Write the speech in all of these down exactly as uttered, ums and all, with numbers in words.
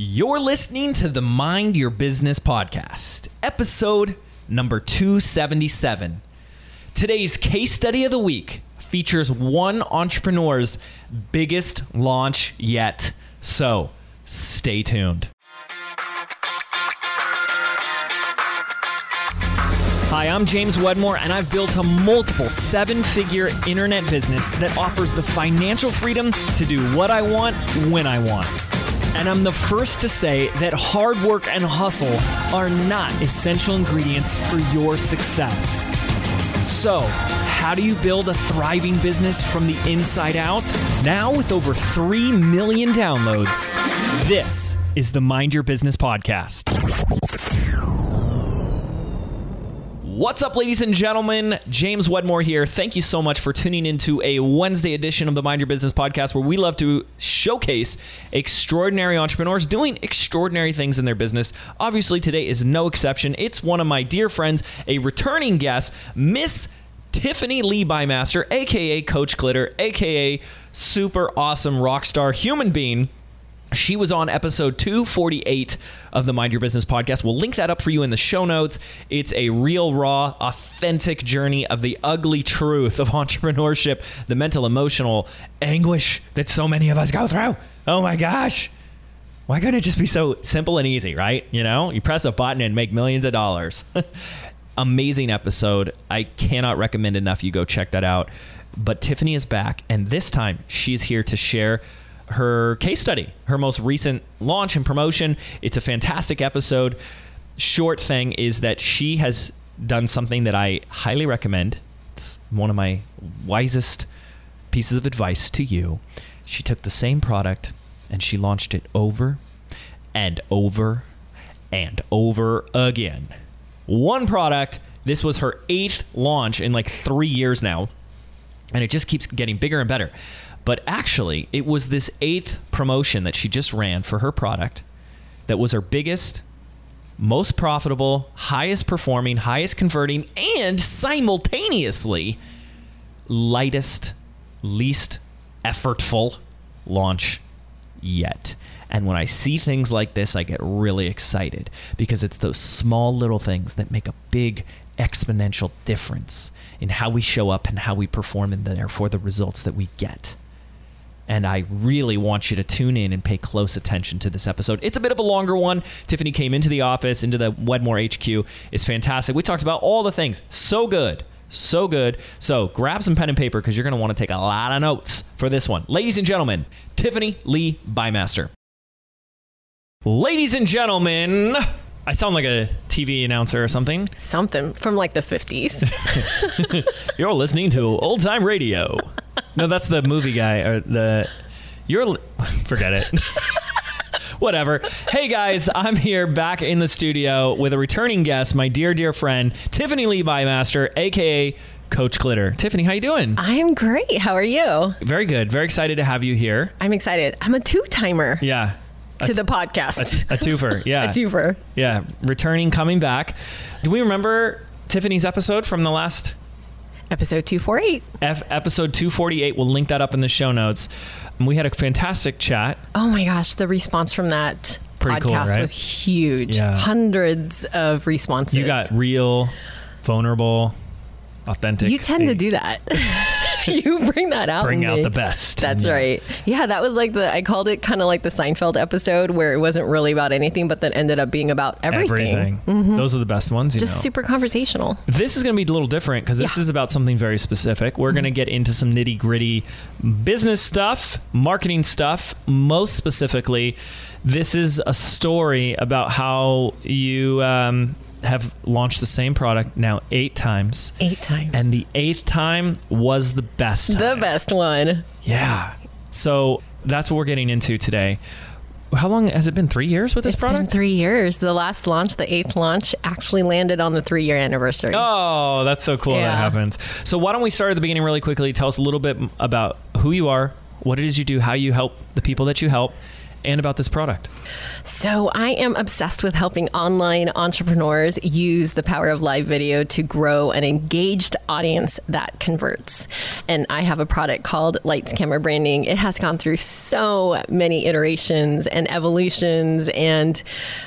You're listening to the Mind Your Business podcast, episode number two seventy-seven. Today's case study of the week features one entrepreneur's biggest launch yet, so stay tuned. Hi, I'm James Wedmore, and I've built a multiple seven-figure internet business that offers the financial freedom to do what I want, when I want. And I'm the first to say that hard work and hustle are not essential ingredients for your success. So, how do you build a thriving business from the inside out? Now with over three million downloads, this is the Mind Your Business podcast. What's up, ladies and gentlemen? James Wedmore here. Thank you so much for tuning into a Wednesday edition of the Mind Your Business podcast, where we love to showcase extraordinary entrepreneurs doing extraordinary things in their business. Obviously, today is no exception. It's one of my dear friends, a returning guest, Miss Tiffany Lee Bymaster, aka Coach Glitter, aka super awesome rock star human being. She was on episode two forty-eight of the Mind Your Business podcast. We'll link that up for you in the show notes. It's a real, raw, authentic journey of the ugly truth of entrepreneurship, the mental, emotional anguish that so many of us go through. Oh my gosh. Why couldn't it just be so simple and easy, right? You know, you press a button and make millions of dollars. Amazing episode. I cannot recommend enough you go check that out. But Tiffany is back, and this time she's here to share her case study, her most recent launch and promotion. It's a fantastic episode. Short thing is that she has done something that I highly recommend. It's one of my wisest pieces of advice to you. She took the same product and she launched it over and over and over again. One product. This was her eighth launch in like three years now. And it just keeps getting bigger and better. But actually, it was this eighth promotion that she just ran for her product that was her biggest, most profitable, highest performing, highest converting, and simultaneously lightest, least effortful launch yet. And when I see things like this, I get really excited, because it's those small little things that make a big exponential difference in how we show up and how we perform, and therefore the results that we get. And I really want you to tune in and pay close attention to this episode. It's a bit of a longer one. Tiffany came into the office, into the Wedmore H Q. It's fantastic. We talked about all the things. So good. So good. So grab some pen and paper, because you're going to want to take a lot of notes for this one. Ladies and gentlemen, Tiffany Lee Bymaster. Ladies and gentlemen, I sound like a T V announcer or something. Something from like the fifties. You're listening to old time radio. No, that's the movie guy. Or the you're forget it. Whatever. Hey guys, I'm here back in the studio with a returning guest, my dear, dear friend, Tiffany Lee Bymaster, aka Coach Glitter. Tiffany, how you doing? I'm great. How are you? Very good. Very excited to have you here. I'm excited. I'm a two-timer. Yeah. To the podcast. A, a twofer. Yeah. A twofer. Yeah. Returning, coming back. Do we remember Tiffany's episode from the last? Episode two forty-eight. F- episode two forty-eight. We'll link that up in the show notes. And we had a fantastic chat. Oh my gosh. The response from that Pretty podcast cool, right? was huge. Yeah. Hundreds of responses. You got real, vulnerable, authentic. You tend eight. to do that. You bring that out. Bring out the best. That's right. Yeah, that was like the, I called it kind of like the Seinfeld episode, where it wasn't really about anything, but then ended up being about everything. Everything. Mm-hmm. Those are the best ones, you know. Just super conversational. This is going to be a little different, because this yeah. is about something very specific. We're mm-hmm. going to get into some nitty gritty business stuff, marketing stuff. Most specifically, this is a story about how you um, have launched the same product now eight times. Eight times. And the eighth time was the best time. The best one. Yeah. So that's what we're getting into today. How long has it been? Three years with this it's product? It's been three years. The last launch, the eighth launch, actually landed on the three-year anniversary. Oh, that's so cool yeah. that happens. So why don't we start at the beginning really quickly. Tell us a little bit about who you are, what it is you do, how you help the people that you help, and about this product? So I am obsessed with helping online entrepreneurs use the power of live video to grow an engaged audience that converts. And I have a product called Lights Camera Branding. It has gone through so many iterations and evolutions and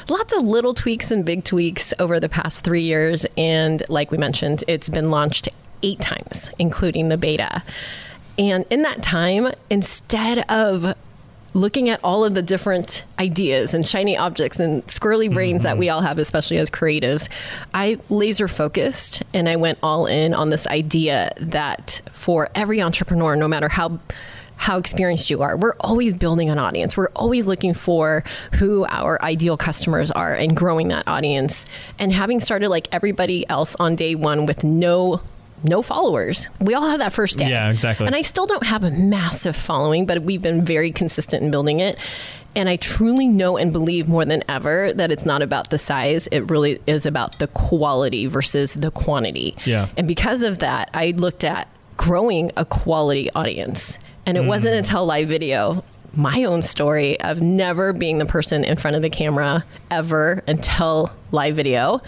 lots of little tweaks and big tweaks over the past three years. And like we mentioned, it's been launched eight times, including the beta. And in that time, instead of looking at all of the different ideas and shiny objects and squirrely brains mm-hmm. that we all have, especially as creatives, I laser focused and I went all in on this idea that for every entrepreneur, no matter how how experienced you are, we're always building an audience. We're always looking for who our ideal customers are and growing that audience. And having started like everybody else on day one with no No followers. We all have that first day. Yeah, exactly. And I still don't have a massive following, but we've been very consistent in building it. And I truly know and believe more than ever that it's not about the size. It really is about the quality versus the quantity. Yeah. And because of that, I looked at growing a quality audience. And it mm. wasn't until live video, my own story of never being the person in front of the camera ever until live video.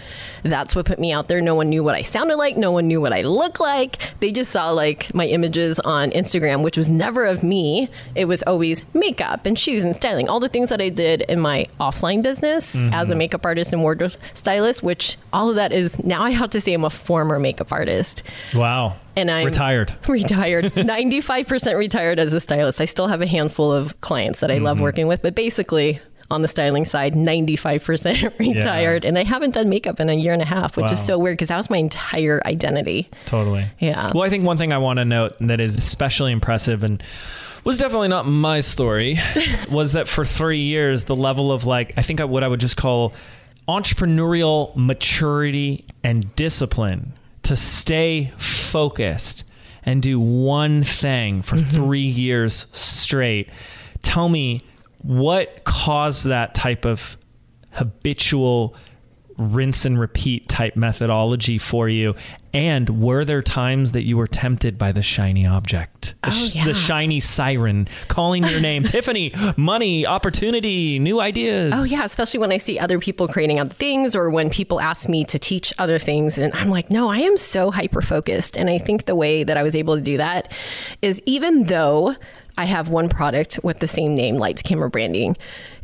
That's what put me out there. No one knew what I sounded like. No one knew what I looked like. They just saw like my images on Instagram, which was never of me. It was always makeup and shoes and styling, all the things that I did in my offline business mm-hmm. as a makeup artist and wardrobe stylist, which all of that is now I have to say I'm a former makeup artist. Wow. And I'm retired, retired, ninety-five percent retired as a stylist. I still have a handful of clients that I mm-hmm. love working with, but basically on the styling side, ninety-five percent retired. Yeah. And I haven't done makeup in a year and a half, which wow. is so weird because that was my entire identity. Totally. Yeah. Well, I think one thing I want to note that is especially impressive and was definitely not my story was that for three years, the level of like, I think what I would just call entrepreneurial maturity and discipline to stay focused and do one thing for mm-hmm. three years straight. Tell me, what caused that type of habitual rinse and repeat type methodology for you? And were there times that you were tempted by the shiny object, the, oh, yeah. the shiny siren calling your name, Tiffany, money, opportunity, new ideas? Oh yeah. Especially when I see other people creating other things or when people ask me to teach other things. And I'm like, no, I am so hyper-focused. And I think the way that I was able to do that is even though I have one product with the same name, Lights Camera Branding,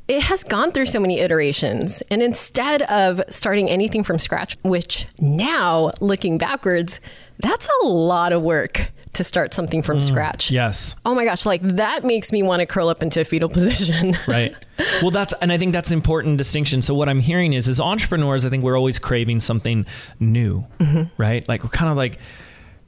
it has gone through so many iterations. And instead of starting anything from scratch, which now looking backwards, that's a lot of work to start something from mm, scratch. Yes. Oh my gosh. Like that makes me want to curl up into a fetal position. Right. Well, that's, and I think that's an important distinction. So what I'm hearing is, as entrepreneurs, I think we're always craving something new, mm-hmm. right? Like we're kind of like,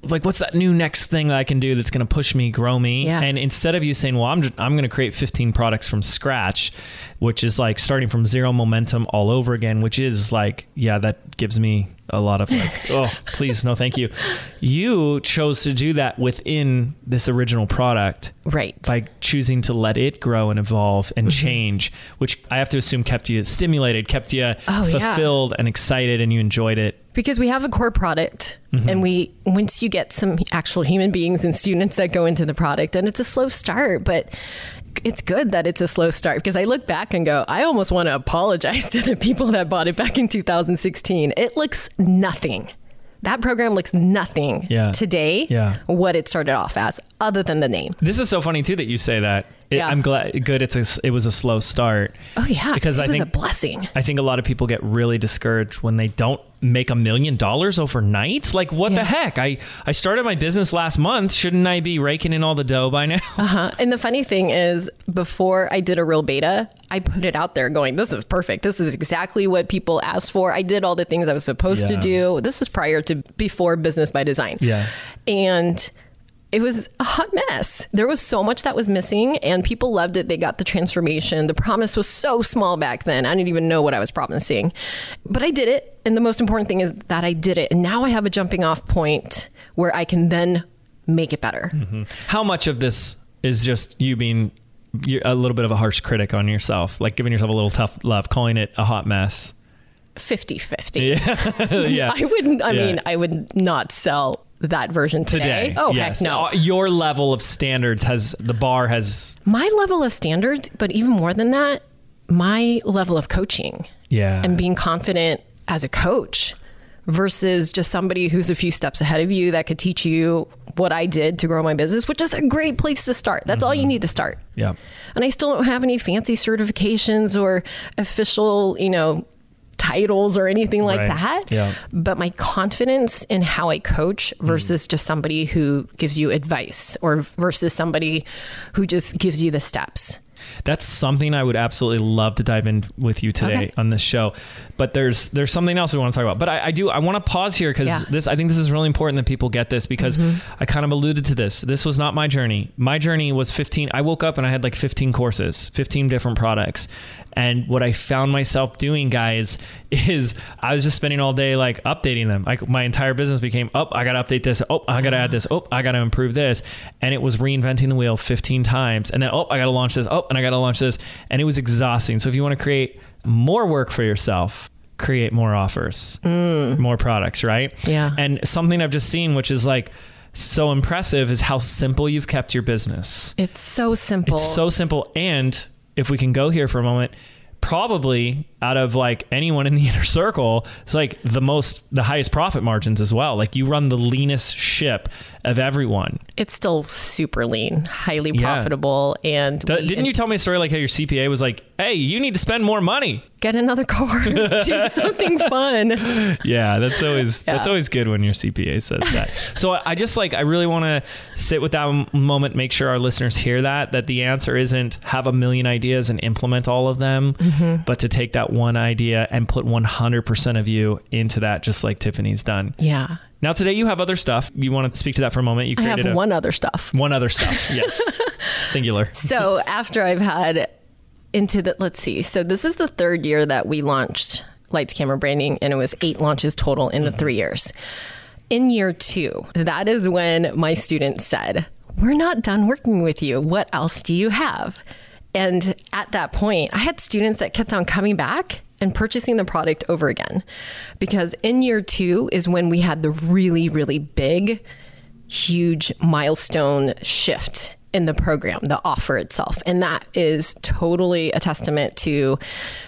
like, what's that new next thing that I can do that's going to push me, grow me? Yeah. And instead of you saying, well, I'm just, I'm going to create fifteen products from scratch, which is like starting from zero momentum all over again, which is like, yeah, that gives me a lot of like, oh, please, no, thank you. You chose to do that within this original product. Right. By choosing to let it grow and evolve and mm-hmm. change, which I have to assume kept you stimulated, kept you oh, fulfilled yeah. and excited, and you enjoyed it. Because we have a core product mm-hmm. and we, once you get some actual human beings and students that go into the product, and it's a slow start, but it's good that it's a slow start, because I look back and go, I almost want to apologize to the people that bought it back in two thousand sixteen. It looks nothing. That program looks nothing yeah. today, yeah. what it started off as, other than the name. This is so funny too that you say that. It, yeah. I'm glad, good, it's a, it was a slow start. Oh yeah, because it I was think, a blessing. I think a lot of people get really discouraged when they don't make a million dollars overnight. Like what yeah. the heck? I, I started my business last month. Shouldn't I be raking in all the dough by now? Uh-huh. And the funny thing is, before I did a real beta, I put it out there going, this is perfect. This is exactly what people asked for. I did all the things I was supposed yeah. to do. This is prior to before Business by Design. Yeah. And it was a hot mess. There was so much that was missing, and people loved it. They got the transformation. The promise was so small back then. I didn't even know what I was promising, but I did it. And the most important thing is that I did it. And now I have a jumping off point where I can then make it better. Mm-hmm. How much of this is just you being you're a little bit of a harsh critic on yourself, like giving yourself a little tough love, calling it a hot mess? fifty-fifty. Yeah. yeah. I wouldn't, I yeah. mean, I would not sell that version today. today. Oh, yes. Heck no. Your level of standards has, the bar has... My level of standards, but even more than that, my level of coaching. Yeah. And being confident as a coach versus just somebody who's a few steps ahead of you that could teach you what I did to grow my business, which is a great place to start. That's mm-hmm. all you need to start. Yeah. And I still don't have any fancy certifications or official, you know, titles or anything like right. that. Yeah. But my confidence in how I coach versus mm. just somebody who gives you advice or versus somebody who just gives you the steps. That's something I would absolutely love to dive in with you today okay. on this show. But there's there's something else we want to talk about. But I, I do I want to pause here because yeah. this I think this is really important that people get this because mm-hmm. I kind of alluded to this. This was not my journey. My journey was fifteen. I woke up and I had like fifteen courses, fifteen different products. And what I found myself doing, guys, is I was just spending all day like updating them. Like my entire business became, oh, I got to update this. Oh, I got to add this. Oh, I got to improve this. And it was reinventing the wheel fifteen times. And then, oh, I got to launch this. Oh, and I got to launch this. And it was exhausting. So if you want to create more work for yourself, create more offers, mm. more products, right? Yeah. And something I've just seen, which is like, so impressive is how simple you've kept your business. It's so simple. It's so simple. And if we can go here for a moment, probably out of like anyone in the inner circle, it's like the most, the highest profit margins as well. Like you run the leanest ship of everyone. It's still super lean, highly yeah. profitable. And D- we, didn't you tell me a story like how your C P A was like, hey, you need to spend more money. Get another car, do something fun. Yeah, that's always yeah. that's always good when your C P A says that. So I just like, I really want to sit with that moment, make sure our listeners hear that, that the answer isn't have a million ideas and implement all of them, mm-hmm. but to take that one idea and put one hundred percent of you into that, just like Tiffany's done. Yeah. Now today you have other stuff. You want to speak to that for a moment? You created I have a, one other stuff. One other stuff, yes. Singular. So after I've had... into the, let's see. So this is the third year that we launched Lights Camera Branding, and it was eight launches total in the three years. In year two, that is when my students said, we're not done working with you. What else do you have? And at that point, I had students that kept on coming back and purchasing the product over again, because in year two is when we had the really, really big, huge milestone shift in the program, the offer itself. And that is totally a testament to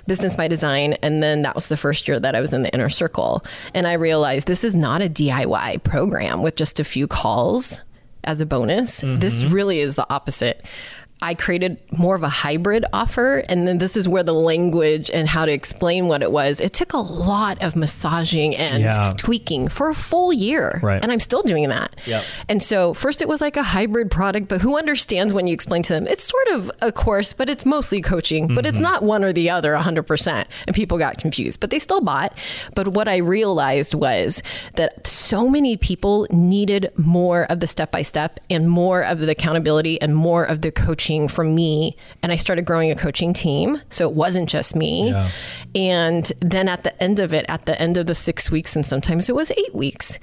Business by Design. And then that was the first year that I was in the inner circle. And I realized this is not a D I Y program with just a few calls as a bonus. Mm-hmm. This really is the opposite. I created more of a hybrid offer. And then this is where the language and how to explain what it was. It took a lot of massaging and yeah. tweaking for a full year. Right. And I'm still doing that. Yep. And so first it was like a hybrid product, but who understands when you explain to them, it's sort of a course, but it's mostly coaching, mm-hmm. but it's not one or the other one hundred percent. And people got confused, but they still bought. But what I realized was that so many people needed more of the step-by-step and more of the accountability and more of the coaching from me. And I started growing a coaching team. So it wasn't just me. Yeah. And then at the end of it, at the end of the six weeks, and sometimes it was eight weeks,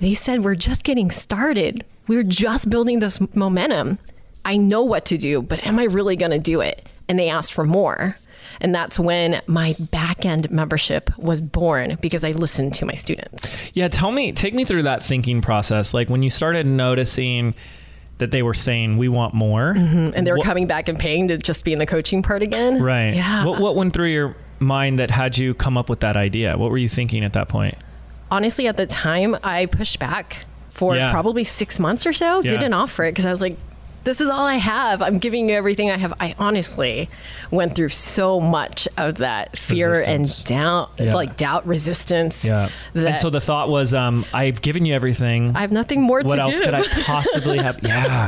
they said, we're just getting started. We're just building this momentum. I know what to do, but am I really going to do it? And they asked for more. And that's when my back-end membership was born, because I listened to my students. Yeah. Tell me, take me through that thinking process. Like when you started noticing that they were saying, we want more. Mm-hmm. And they were what, coming back and paying to just be in the coaching part again. Right. Yeah. What, what went through your mind that had you come up with that idea? What were you thinking at that point? Honestly, at the time, I pushed back for yeah. probably six months or so. Yeah. Didn't offer it because I was like, this is all I have. I'm giving you everything I have. I honestly went through so much of that fear resistance. and doubt, yeah. like doubt, resistance. Yeah. That and so the thought was, um, I've given you everything. I have nothing more what to do. What else could I possibly have? Yeah.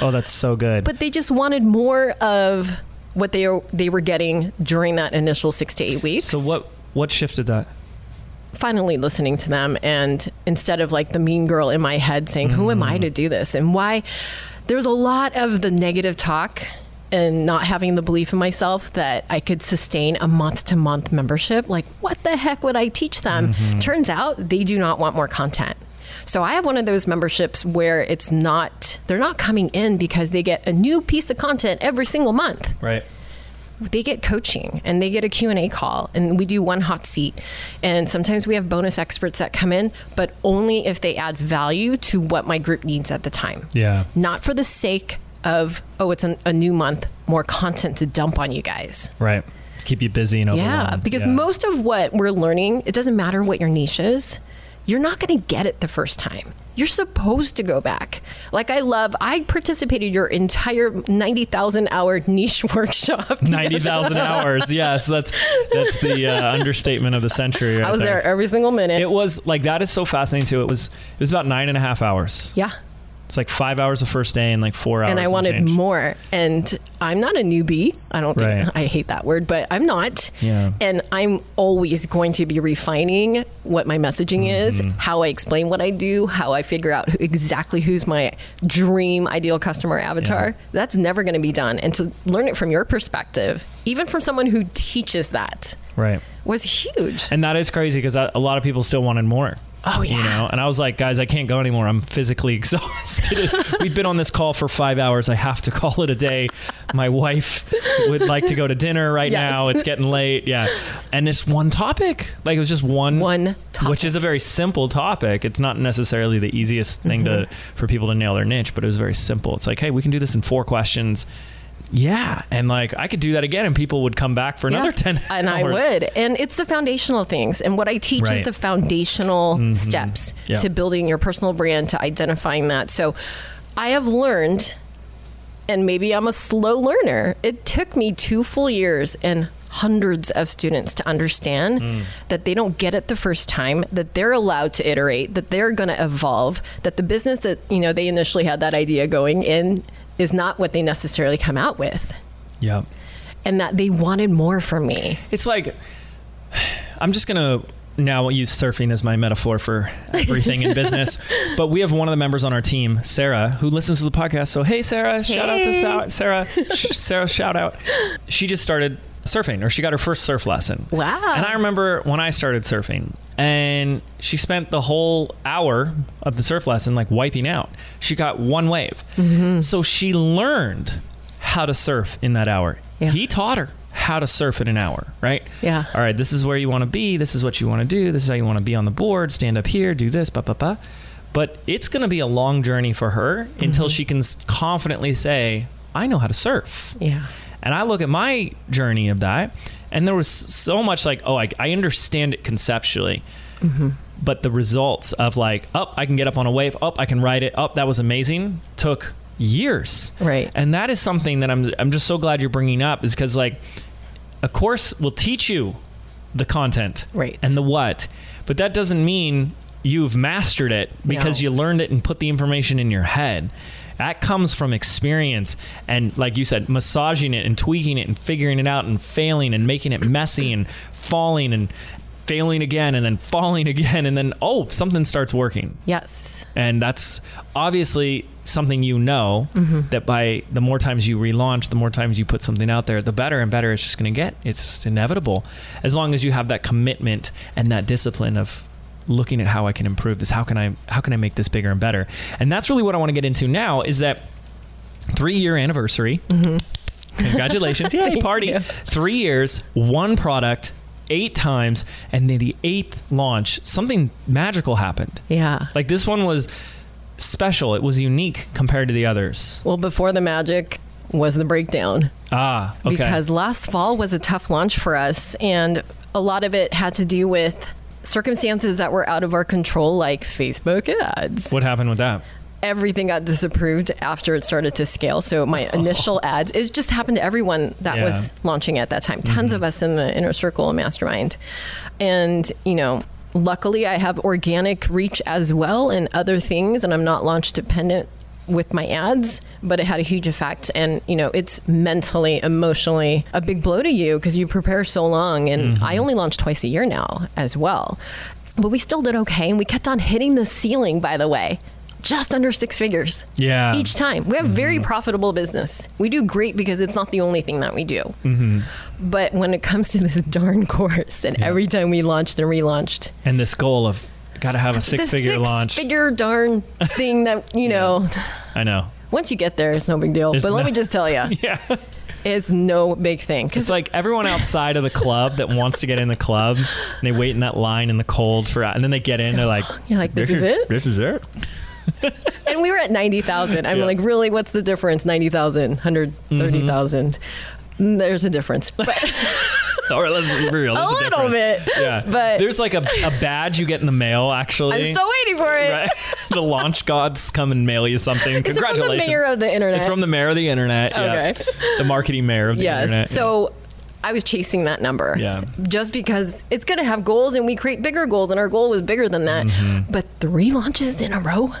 Oh, that's so good. But they just wanted more of what they were, they were getting during that initial six to eight weeks. So what, what shifted that? Finally listening to them. And instead of like the mean girl in my head saying, mm. who am I to do this? And why... There was a lot of the negative talk and not having the belief in myself that I could sustain a month to month membership. Like, what the heck would I teach them? Mm-hmm. Turns out they do not want more content. So I have one of those memberships where it's not, they're not coming in because they get a new piece of content every single month. Right. they get coaching and they get a Q and A call, and we do one hot seat. And sometimes we have bonus experts that come in, but only if they add value to what my group needs at the time. Yeah. Not for the sake of, oh, it's an, a new month, more content to dump on you guys. Right. Keep you busy and overwhelmed. Yeah, because yeah. most of what we're learning, it doesn't matter what your niche is, you're not going to get it the first time. You're supposed to go back. Like I love, I participated your entire ninety thousand hour niche workshop. ninety thousand hours. Yes. That's, that's the uh, understatement of the century. Right I was there. there every single minute. It was like, that is so fascinating too. It was, it was about nine and a half hours. Yeah. It's like five hours the first day and like four hours. And I wanted and more. And I'm not a newbie. I don't think, right. I hate that word, but I'm not. Yeah. And I'm always going to be refining what my messaging mm-hmm. is, how I explain what I do, how I figure out who, exactly who's my dream ideal customer avatar. Yeah. That's never going to be done. And to learn it from your perspective, even from someone who teaches that, right, was huge. And that is crazy because a lot of people still wanted more. Oh, yeah. You know? And I was like, guys, I can't go anymore. I'm physically exhausted. We've been on this call for five hours. I have to call it a day. My wife would like to go to dinner right yes. now. It's getting late. Yeah. And this one topic, like it was just one, one topic, which is a very simple topic. It's not necessarily the easiest thing mm-hmm. to for people to nail their niche, but it was very simple. It's like, hey, we can do this in four questions. Yeah. And like, I could do that again and people would come back for another yeah, ten hours. And I would. And it's the foundational things. And what I teach right. is the foundational mm-hmm. steps yeah. to building your personal brand, to identifying that. So I have learned, and maybe I'm a slow learner. It took me two full years and hundreds of students to understand mm. that they don't get it the first time, that they're allowed to iterate, that they're going to evolve, that the business that, you know, they initially had that idea going in is not what they necessarily come out with. Yeah. And that they wanted more from me. It's like, I'm just going to now use surfing as my metaphor for everything in business. But we have one of the members on our team, Sarah, who listens to the podcast. So, hey, Sarah, hey. Shout out to Sarah. Sarah, shout out. She just started surfing, or she got her first surf lesson. Wow. And I remember when I started surfing, and she spent the whole hour of the surf lesson like wiping out. She got one wave. Mm-hmm. So she learned how to surf in that hour. Yeah. He taught her how to surf in an hour, right? Yeah. All right, this is where you want to be. This is what you want to do. This is how you want to be on the board. Stand up here, do this, ba ba ba. But it's going to be a long journey for her mm-hmm. until she can confidently say, I know how to surf. Yeah. And I look at my journey of that, and there was so much like, oh, I, I understand it conceptually, mm-hmm. but the results of like, oh, I can get up on a wave, oh, I can ride it, oh, that was amazing, took years. Right. And that is something that I'm, I'm just so glad you're bringing up, is because like a course will teach you the content right. and the what, but that doesn't mean you've mastered it because no. you learned it and put the information in your head. That comes from experience and, like you said, massaging it and tweaking it and figuring it out and failing and making it messy and falling and failing again and then falling again and then, oh, something starts working. Yes. And that's obviously something you know mm-hmm. that by the more times you relaunch, the more times you put something out there, the better and better it's just going to get. It's just inevitable. As long as you have that commitment and that discipline of looking at how I can improve this. How can I, how can I make this bigger and better? And that's really what I want to get into now, is that three year anniversary. Mm-hmm. Congratulations. Yay, party. You. Three years, one product, eight times. And then the eighth launch, something magical happened. Yeah. Like this one was special. It was unique compared to the others. Well, before the magic was the breakdown. Ah, okay. Because last fall was a tough launch for us. And a lot of it had to do with circumstances that were out of our control, like Facebook ads. What happened with that? Everything got disapproved after it started to scale. So my oh. initial ads, it just happened to everyone that yeah. was launching at that time. Tons mm-hmm. of us in the inner circle and mastermind. And, you know, luckily I have organic reach as well and other things, and I'm not launch dependent with my ads, but it had a huge effect. And, you know, it's mentally, emotionally a big blow to you because you prepare so long. And mm-hmm. I only launch twice a year now as well, but we still did okay. And we kept on hitting the ceiling, by the way, just under six figures. Yeah. Each time. We have mm-hmm. very profitable business. We do great because it's not the only thing that we do. Mm-hmm. But when it comes to this darn course, and yeah. every time we launched and relaunched, and this goal of got to have a six-figure six launch. Six-figure darn thing that, you know. Yeah. I know. Once you get there, it's no big deal. It's but not, let me just tell you. Yeah. It's no big thing. It's like everyone outside of the club that wants to get in the club, and they wait in that line in the cold for, and then they get in, so they're like, you're like, this, this is it? This is it. And we were at ninety thousand. I'm yeah. like, really, what's the difference? ninety thousand, one hundred thirty thousand. Mm-hmm. There's a difference. But or let's be real. There's a, a little difference. bit. Yeah. But there's like a, a badge you get in the mail, actually. I'm still waiting for it. Right? The launch gods come and mail you something. Is Congratulations. It's from the mayor of the internet. It's from the mayor of the internet. Okay. Yeah. The marketing mayor of the yes. internet. So yeah. I was chasing that number. Yeah. Just because it's going to have goals, and we create bigger goals, and our goal was bigger than that. Mm-hmm. But three launches in a row.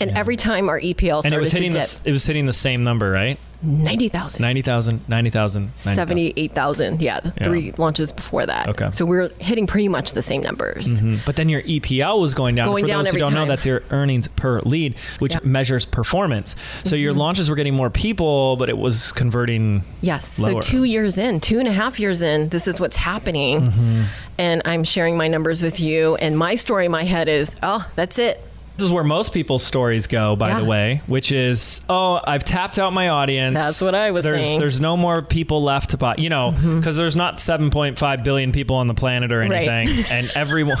And yeah. every time our E P L started and it was hitting to dip. The, it was hitting the same number, right? ninety thousand. ninety thousand, ninety thousand, ninety thousand. seventy-eight thousand, yeah, the yeah. three launches before that. Okay. So we were hitting pretty much the same numbers. Mm-hmm. But then your E P L was going down. Going For down those who don't time. know, that's your earnings per lead, which yeah. measures performance. So mm-hmm. your launches were getting more people, but it was converting Yes, lower. So two years in, two and a half years in, this is what's happening. Mm-hmm. And I'm sharing my numbers with you. And my story in my head is, oh, that's it. This is where most people's stories go, by yeah. the way, which is, oh, I've tapped out my audience. That's what I was there's, saying. There's no more people left to buy, you know, because mm-hmm. there's not seven point five billion people on the planet or anything. Right. And everyone,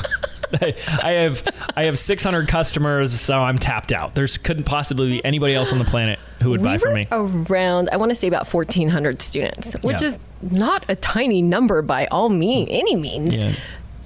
I, I have I have six hundred customers, so I'm tapped out. There's couldn't possibly be anybody else on the planet who would we buy from me. Around, I want to say about fourteen hundred students, which yeah. is not a tiny number by all mean, any means. Yeah.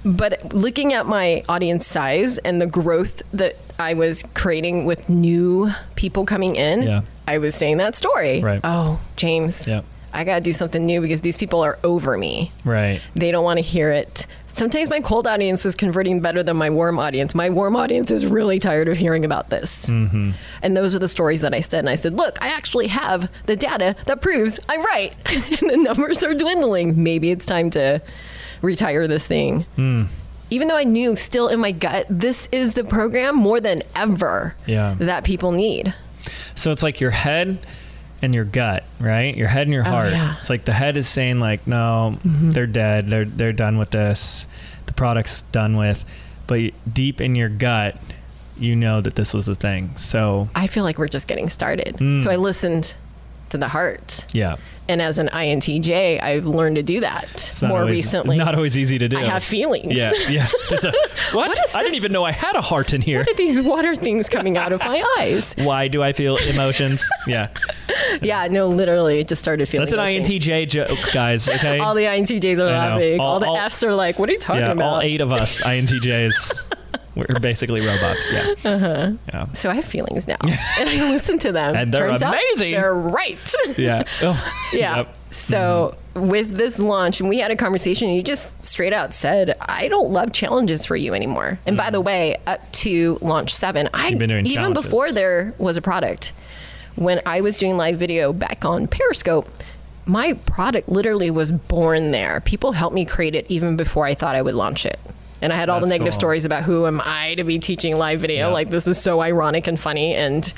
But looking at my audience size and the growth that I was creating with new people coming in, yeah. I was saying that story. Right. Oh, James, yeah. I got to do something new because these people are over me. Right. They don't want to hear it. Sometimes my cold audience was converting better than my warm audience. My warm audience is really tired of hearing about this. Mm-hmm. And those are the stories that I said. And I said, look, I actually have the data that proves I'm right. And the numbers are dwindling. Maybe it's time to retire this thing. Mm. Even though I knew still in my gut, this is the program more than ever yeah. that people need. So it's like your head and your gut, right? Your head and your heart. Oh, yeah. It's like the head is saying like, no, mm-hmm. they're dead. They're, they're done with this. The product's done with. But deep in your gut, you know that this was the thing. So I feel like we're just getting started. Mm. So I listened to the heart. Yeah. And as an I N T J, I've learned to do that more always, recently. Not always easy to do. I have feelings. Yeah, yeah. There's a, what? what I didn't even know I had a heart in here. What are these water things coming out of my eyes? Why do I feel emotions? Yeah. Yeah, no, literally, it just started feeling. That's an I N T J joke, guys. Okay. All the I N T Js are laughing. All, all the all, Fs are like, what are you talking yeah, about? All eight of us I N T Js. We're basically robots. Yeah. Uh-huh. Yeah. So I have feelings now, and I listen to them. And they're Turns amazing. Out, they're right. Yeah. Oh. Yeah. Yep. So mm-hmm. with this launch, and we had a conversation, and you just straight out said, "I don't love challenges for you anymore." And mm-hmm. by the way, up to launch seven, I You've been doing even challenges. Before there was a product, when I was doing live video back on Periscope, my product literally was born there. People helped me create it even before I thought I would launch it. And I had all That's the negative cool. stories about who am I to be teaching live video? Yeah. Like, this is so ironic and funny. And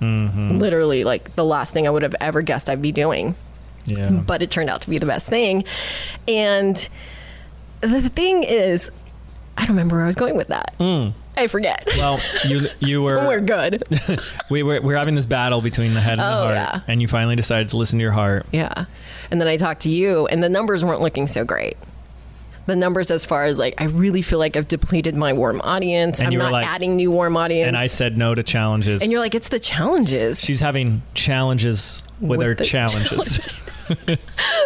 mm-hmm. literally, like, the last thing I would have ever guessed I'd be doing. Yeah. But it turned out to be the best thing. And the thing is, I don't remember where I was going with that. Mm. I forget. Well, you you were... we're good. we were, we're having this battle between the head and oh, the heart. Yeah. And you finally decided to listen to your heart. Yeah. And then I talked to you, and the numbers weren't looking so great. The numbers as far as like, I really feel like I've depleted my warm audience. And I'm not like, adding new warm audience. And I said no to challenges. And you're like, it's the challenges. She's having challenges with, with her challenges. challenges.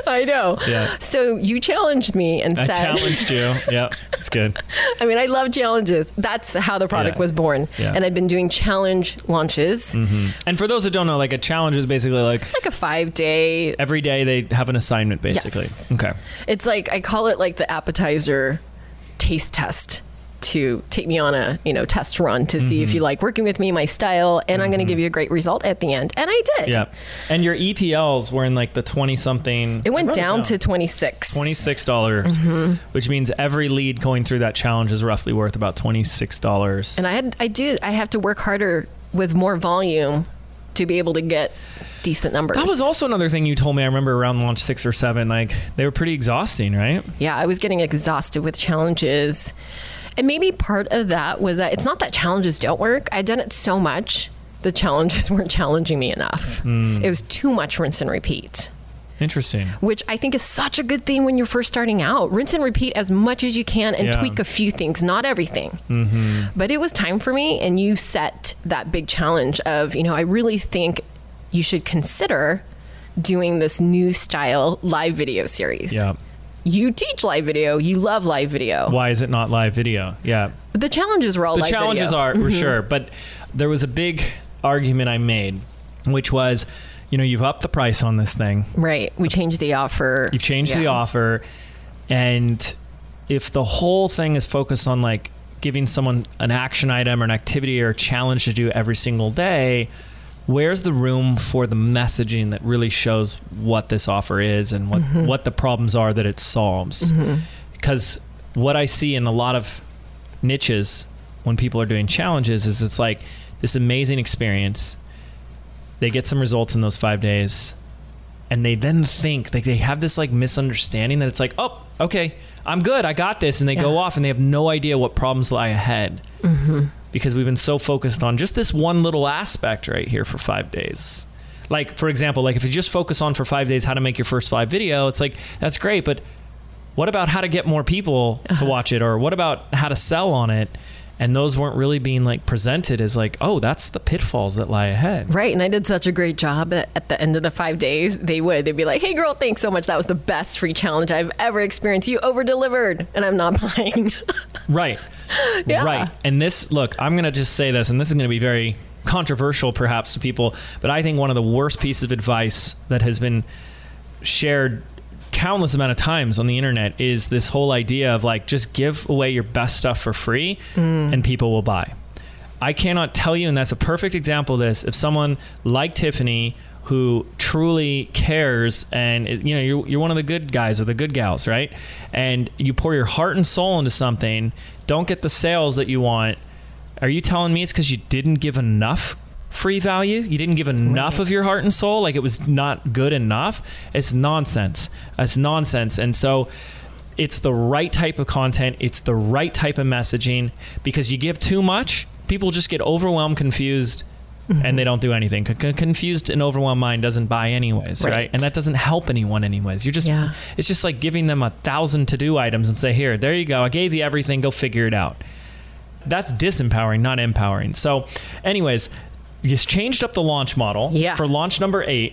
I know. Yeah. So you challenged me and I said. I challenged you. Yeah, it's good. I mean, I love challenges. That's how the product yeah. was born. Yeah. And I've been doing challenge launches. Mm-hmm. And for those who don't know, like a challenge is basically like. Like a five day. Every day they have an assignment basically. Yes. Okay. It's like, I call it like the appetizer taste test. To take me on a you know test run to mm-hmm. see if you like working with me, my style, and mm-hmm. I'm going to give you a great result at the end. And I did. Yeah. And your E P Ls were in like the twenty something. It went down, down to twenty-six. twenty-six dollars, mm-hmm. which means every lead going through that challenge is roughly worth about twenty-six dollars. And I had I do I have to work harder with more volume to be able to get decent numbers. That was also another thing you told me. I remember around launch six or seven, like they were pretty exhausting, right? Yeah, I was getting exhausted with challenges. And maybe part of that was that it's not that challenges don't work. I'd done it so much, the challenges weren't challenging me enough. Mm. It was too much rinse and repeat. Interesting. Which I think is such a good thing when you're first starting out. Rinse and repeat as much as you can and yeah. tweak a few things, not everything. Mm-hmm. But it was time for me, and you set that big challenge of, you know, I really think you should consider doing this new style live video series. Yeah. You teach live video. You love live video. Why is it not live video? Yeah. But the challenges were all the live video. The challenges are, mm-hmm. for sure. But there was a big argument I made, which was, you know, you've upped the price on this thing. Right. We changed the offer. You've changed yeah. the offer. And if the whole thing is focused on like giving someone an action item or an activity or a challenge to do every single day, where's the room for the messaging that really shows what this offer is and what, mm-hmm. what the problems are that it solves? Mm-hmm. Because what I see in a lot of niches when people are doing challenges is it's like this amazing experience. They get some results in those five days and they then think like they have this like misunderstanding that it's like, oh, okay, I'm good. I got this. And they yeah. go off and they have no idea what problems lie ahead mm-hmm. because we've been so focused on just this one little aspect right here for five days. Like, for example, like if you just focus on for five days, how to make your first live video, it's like, that's great. But what about how to get more people uh-huh. to watch it? Or what about how to sell on it? And those weren't really being like presented as like, oh, that's the pitfalls that lie ahead. Right. And I did such a great job at, at the end of the five days. They would. They'd be like, hey, girl, thanks so much. That was the best free challenge I've ever experienced. You over delivered. And I'm not buying. Right. Yeah. Right. And this, look, I'm going to just say this, and this is going to be very controversial perhaps to people. But I think one of the worst pieces of advice that has been shared countless amount of times on the internet is this whole idea of like, just give away your best stuff for free mm. and people will buy. I cannot tell you, and that's a perfect example of this, if someone like Tiffany who truly cares and you know, you're, you're one of the good guys or the good gals, right? And you pour your heart and soul into something, don't get the sales that you want. Are you telling me it's because you didn't give enough free value? You didn't give enough right. of your heart and soul? Like it was not good enough? It's nonsense. It's nonsense. And so it's the right type of content. It's the right type of messaging, because you give too much, people just get overwhelmed, confused, mm-hmm. and they don't do anything. C- confused and overwhelmed mind doesn't buy anyways, right? right? And that doesn't help anyone anyways. You're just, yeah. it's just like giving them a thousand to-do items and say, here, there you go. I gave you everything. Go figure it out. That's disempowering, not empowering. So anyways, you changed up the launch model yeah. for launch number eight.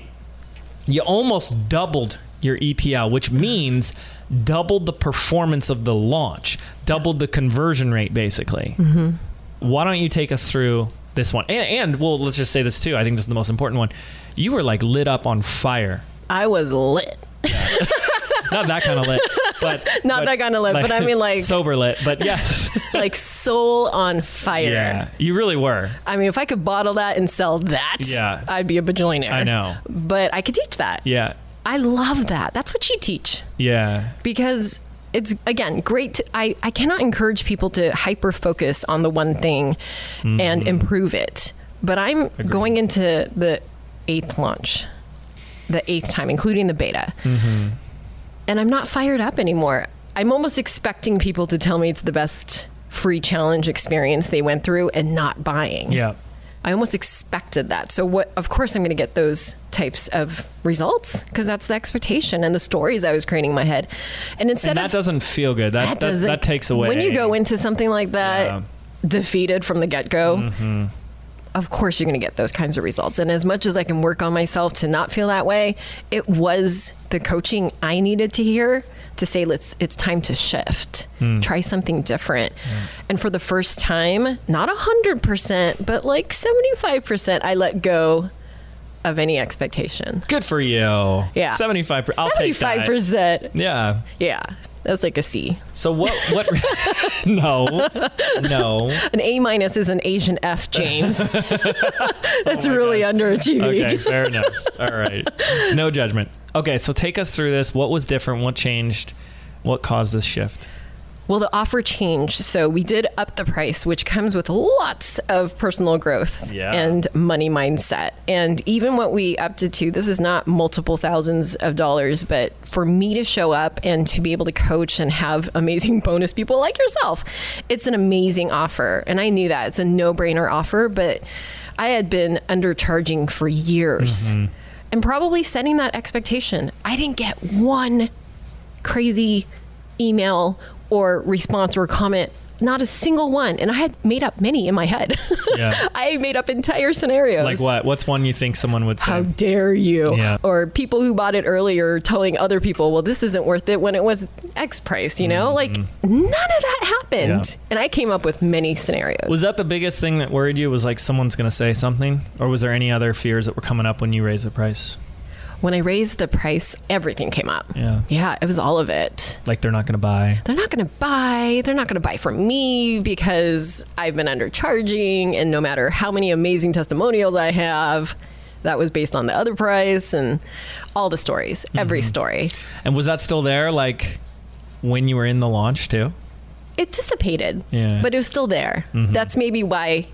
You almost doubled your E P L, which means doubled the performance of the launch, doubled the conversion rate, basically. Mm-hmm. Why don't you take us through this one? And, and well, let's just say this too. I think this is the most important one. You were like lit up on fire. I was lit. Yeah. Not that kind of lit, but not but, that kind of lit, like, but I mean like sober lit, but yes, like soul on fire. Yeah, you really were. I mean, if I could bottle that and sell that, yeah. I'd be a bajillionaire. I know, but I could teach that. Yeah, I love that. That's what you teach. Yeah, because it's again great. To, I I cannot encourage people to hyper focus on the one thing mm-hmm. and improve it. But I'm Agreed. going into the eighth launch, the eighth time, including the beta. Mm-hmm. And I'm not fired up anymore. I'm almost expecting people to tell me it's the best free challenge experience they went through and not buying. Yeah. I almost expected that. So what, of course I'm going to get those types of results because that's the expectation and the stories I was creating in my head. And instead and that of, doesn't feel good. That, that, that, that takes away. When you go into something like that, yeah. defeated from the get-go, mm-hmm. of course you're going to get those kinds of results. And as much as I can work on myself to not feel that way, it was the coaching I needed to hear to say, let's, it's time to shift, mm. try something different. Mm. And for the first time, not a hundred percent, but like seventy-five percent, I let go of any expectation. Good for you. Yeah. seventy-five percent. I'll take that. seventy-five percent. Yeah. Yeah. That was like a C. So what? What? no, no. An A minus is an Asian F, James. That's oh really God. underachieving. Okay, fair enough. All right. No judgment. Okay, so take us through this. What was different? What changed? What caused this shift? Well, the offer changed. So we did up the price, which comes with lots of personal growth yeah. and money mindset. And even what we upped it to, this is not multiple thousands of dollars, but for me to show up and to be able to coach and have amazing bonus people like yourself, it's an amazing offer. And I knew that. It's a no-brainer offer, but I had been undercharging for years. Mm-hmm. and probably setting that expectation. I didn't get one crazy email or response or comment, not a single one. And I had made up many in my head. Yeah. I made up entire scenarios. Like what? What's one you think someone would say? How dare you? Yeah. Or people who bought it earlier telling other people, well, this isn't worth it when it was X price, you know? Mm-hmm. Like none of that happened. Yeah. And I came up with many scenarios. Was that the biggest thing that worried you, was like someone's going to say something? Or was there any other fears that were coming up when you raised the price? When I raised the price, everything came up. Yeah. Yeah, it was all of it. Like they're not going to buy. They're not going to buy. They're not going to buy from me because I've been undercharging, and no matter how many amazing testimonials I have, that was based on the other price, and all the stories, mm-hmm. every story. And was that still there like when you were in the launch too? It dissipated, yeah. but it was still there. Mm-hmm. That's maybe why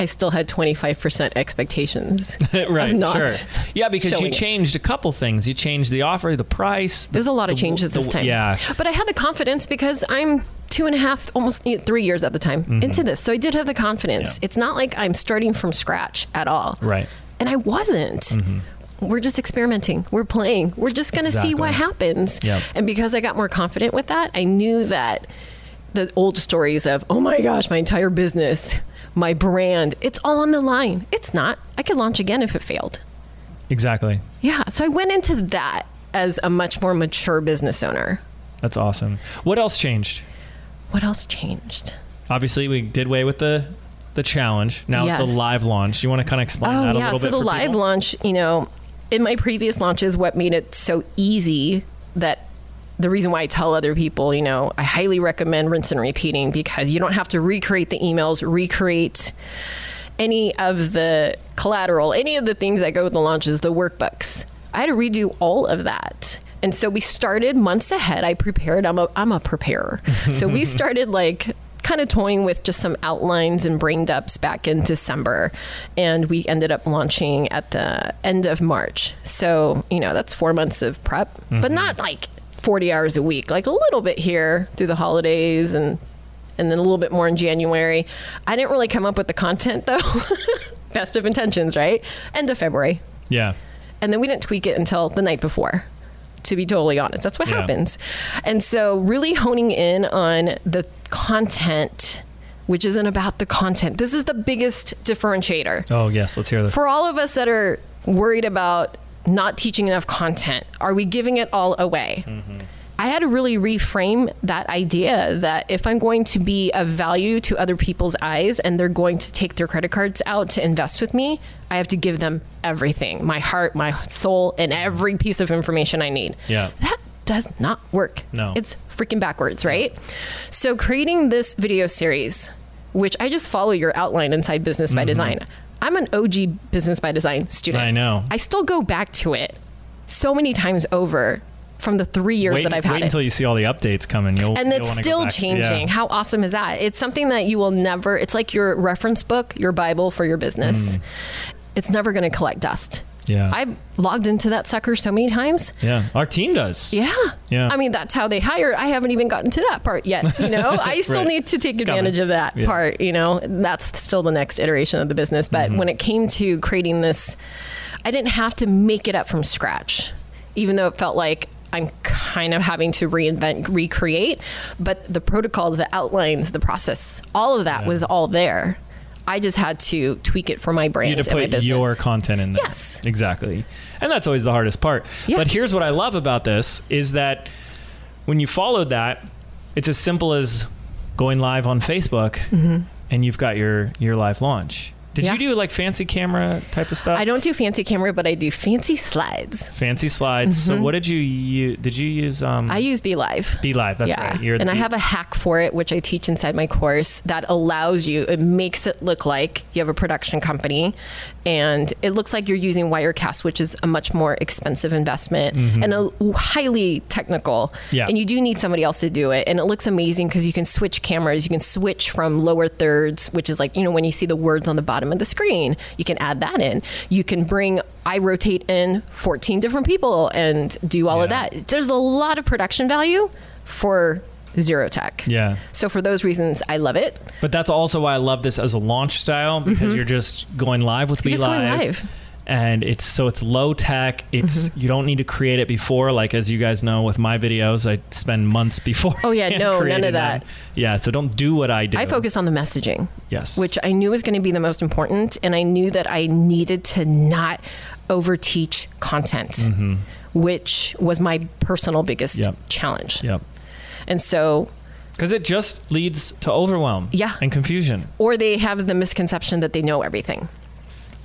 I still had twenty-five percent expectations. Right, not sure. Yeah, because you changed it. A couple things. You changed the offer, the price. The, There's a lot of the, changes the, this time. Yeah. But I had the confidence because I'm two and a half, almost three years at the time mm-hmm. into this. So I did have the confidence. Yeah. It's not like I'm starting from scratch at all. Right. And I wasn't. Mm-hmm. We're just experimenting. We're playing. We're just going to exactly. see what happens. Yep. And because I got more confident with that, I knew that the old stories of, oh my gosh, my entire business, my brand, it's all on the line. It's not. I could launch again if it failed. Exactly. Yeah. So I went into that as a much more mature business owner. That's awesome. What else changed? What else changed? Obviously, we did away with the the challenge. Now yes. it's a live launch. You want to kind of explain oh, that yeah. a little so bit? So the for live people? Launch, you know, in my previous launches, what made it so easy that the reason why I tell other people, you know, I highly recommend rinse and repeating, because you don't have to recreate the emails, recreate any of the collateral, any of the things that go with the launches, the workbooks. I had to redo all of that. And so we started months ahead. I prepared. I'm a, I'm a preparer. So we started like kind of toying with just some outlines and brain dumps back in December. And we ended up launching at the end of March. So, you know, that's four months of prep, mm-hmm. but not like forty hours a week, like a little bit here through the holidays and and then a little bit more in January. I didn't really come up with the content though. Festive intentions, right? End of February. Yeah. And then we didn't tweak it until the night before, to be totally honest. That's what yeah. happens. And so really honing in on the content, which isn't about the content. This is the biggest differentiator. Oh yes, let's hear this. For all of us that are worried about not teaching enough content. Are we giving it all away? Mm-hmm. I had to really reframe that idea that if I'm going to be of value to other people's eyes and they're going to take their credit cards out to invest with me, I have to give them everything, my heart, my soul, and every piece of information I need. Yeah. That does not work. No. It's freaking backwards, right? So creating this video series, which I just follow your outline inside Business by mm-hmm. Design. I'm an O G Business by Design student. I know. I still go back to it so many times over from the three years wait, that I've had wait it. Wait until you see all the updates coming. You'll, and it's still changing. Yeah. How awesome is that? It's something that you will never, it's like your reference book, your Bible for your business. Mm. It's never going to collect dust. Yeah. I've logged into that sucker so many times. Yeah. Our team does. Yeah. Yeah. I mean, that's how they hire. I haven't even gotten to that part yet. You know, I still right. need to take it's advantage coming. Of that yeah. part. You know, that's still the next iteration of the business. But mm-hmm. when it came to creating this, I didn't have to make it up from scratch, even though it felt like I'm kind of having to reinvent, recreate. But the protocols, the outlines, the process, all of that yeah. was all there. I just had to tweak it for my brand. You had to put and my business. Your content in there. Yes. Exactly. And that's always the hardest part. Yeah. But here's what I love about this is that when you followed that, it's as simple as going live on Facebook mm-hmm. and you've got your, your live launch. Did yeah. you do like fancy camera type of stuff? I don't do fancy camera, but I do fancy slides. Fancy slides. Mm-hmm. So what did you use? Did you use? Um, I use BeLive. BeLive, that's yeah. right. You're and I Be- have a hack for it, which I teach inside my course that allows you, it makes it look like you have a production company and it looks like you're using Wirecast, which is a much more expensive investment mm-hmm. and a highly technical. Yeah. And you do need somebody else to do it. And it looks amazing because you can switch cameras. You can switch from lower thirds, which is like, you know, when you see the words on the bottom of the screen, you can add that in. You can bring, I rotate in fourteen different people and do all yeah. of that. There's a lot of production value for zero tech. Yeah. So for those reasons, I love it. But that's also why I love this as a launch style because mm-hmm. you're just going live with BeLive. Just going live. And it's, so it's low tech. It's, mm-hmm. you don't need to create it before. Like, as you guys know, with my videos, I spend months before. Oh yeah. No, none of that. Them. Yeah. So don't do what I do. I focus on the messaging. Yes. Which I knew was going to be the most important. And I knew that I needed to not overteach content, mm-hmm. which was my personal biggest yep. challenge. Yep. And so, because it just leads to overwhelm yeah. and confusion. Or they have the misconception that they know everything.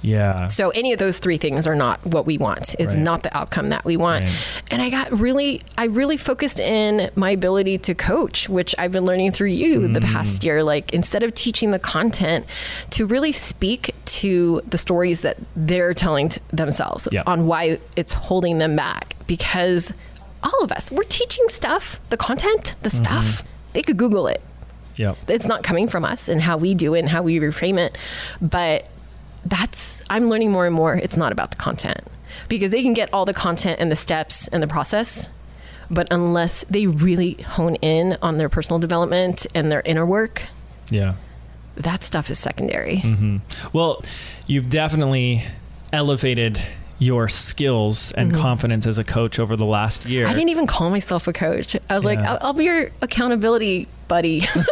Yeah. So any of those three things are not what we want. It's right. not the outcome that we want. Right. And I got really, I really focused in my ability to coach, which I've been learning through you mm. the past year. Like, instead of teaching the content, to really speak to the stories that they're telling t- themselves yep. on why it's holding them back. Because all of us, we're teaching stuff, the content, the mm-hmm. stuff, they could Google it. Yep. It's not coming from us and how we do it and how we reframe it. But that's, I'm learning more and more, it's not about the content, because they can get all the content and the steps and the process, but unless they really hone in on their personal development and their inner work, yeah, that stuff is secondary. Mm-hmm. Well, you've definitely elevated your skills and mm-hmm. confidence as a coach over the last year. I didn't even call myself a coach. I was yeah. like, I'll, I'll be your accountability buddy. I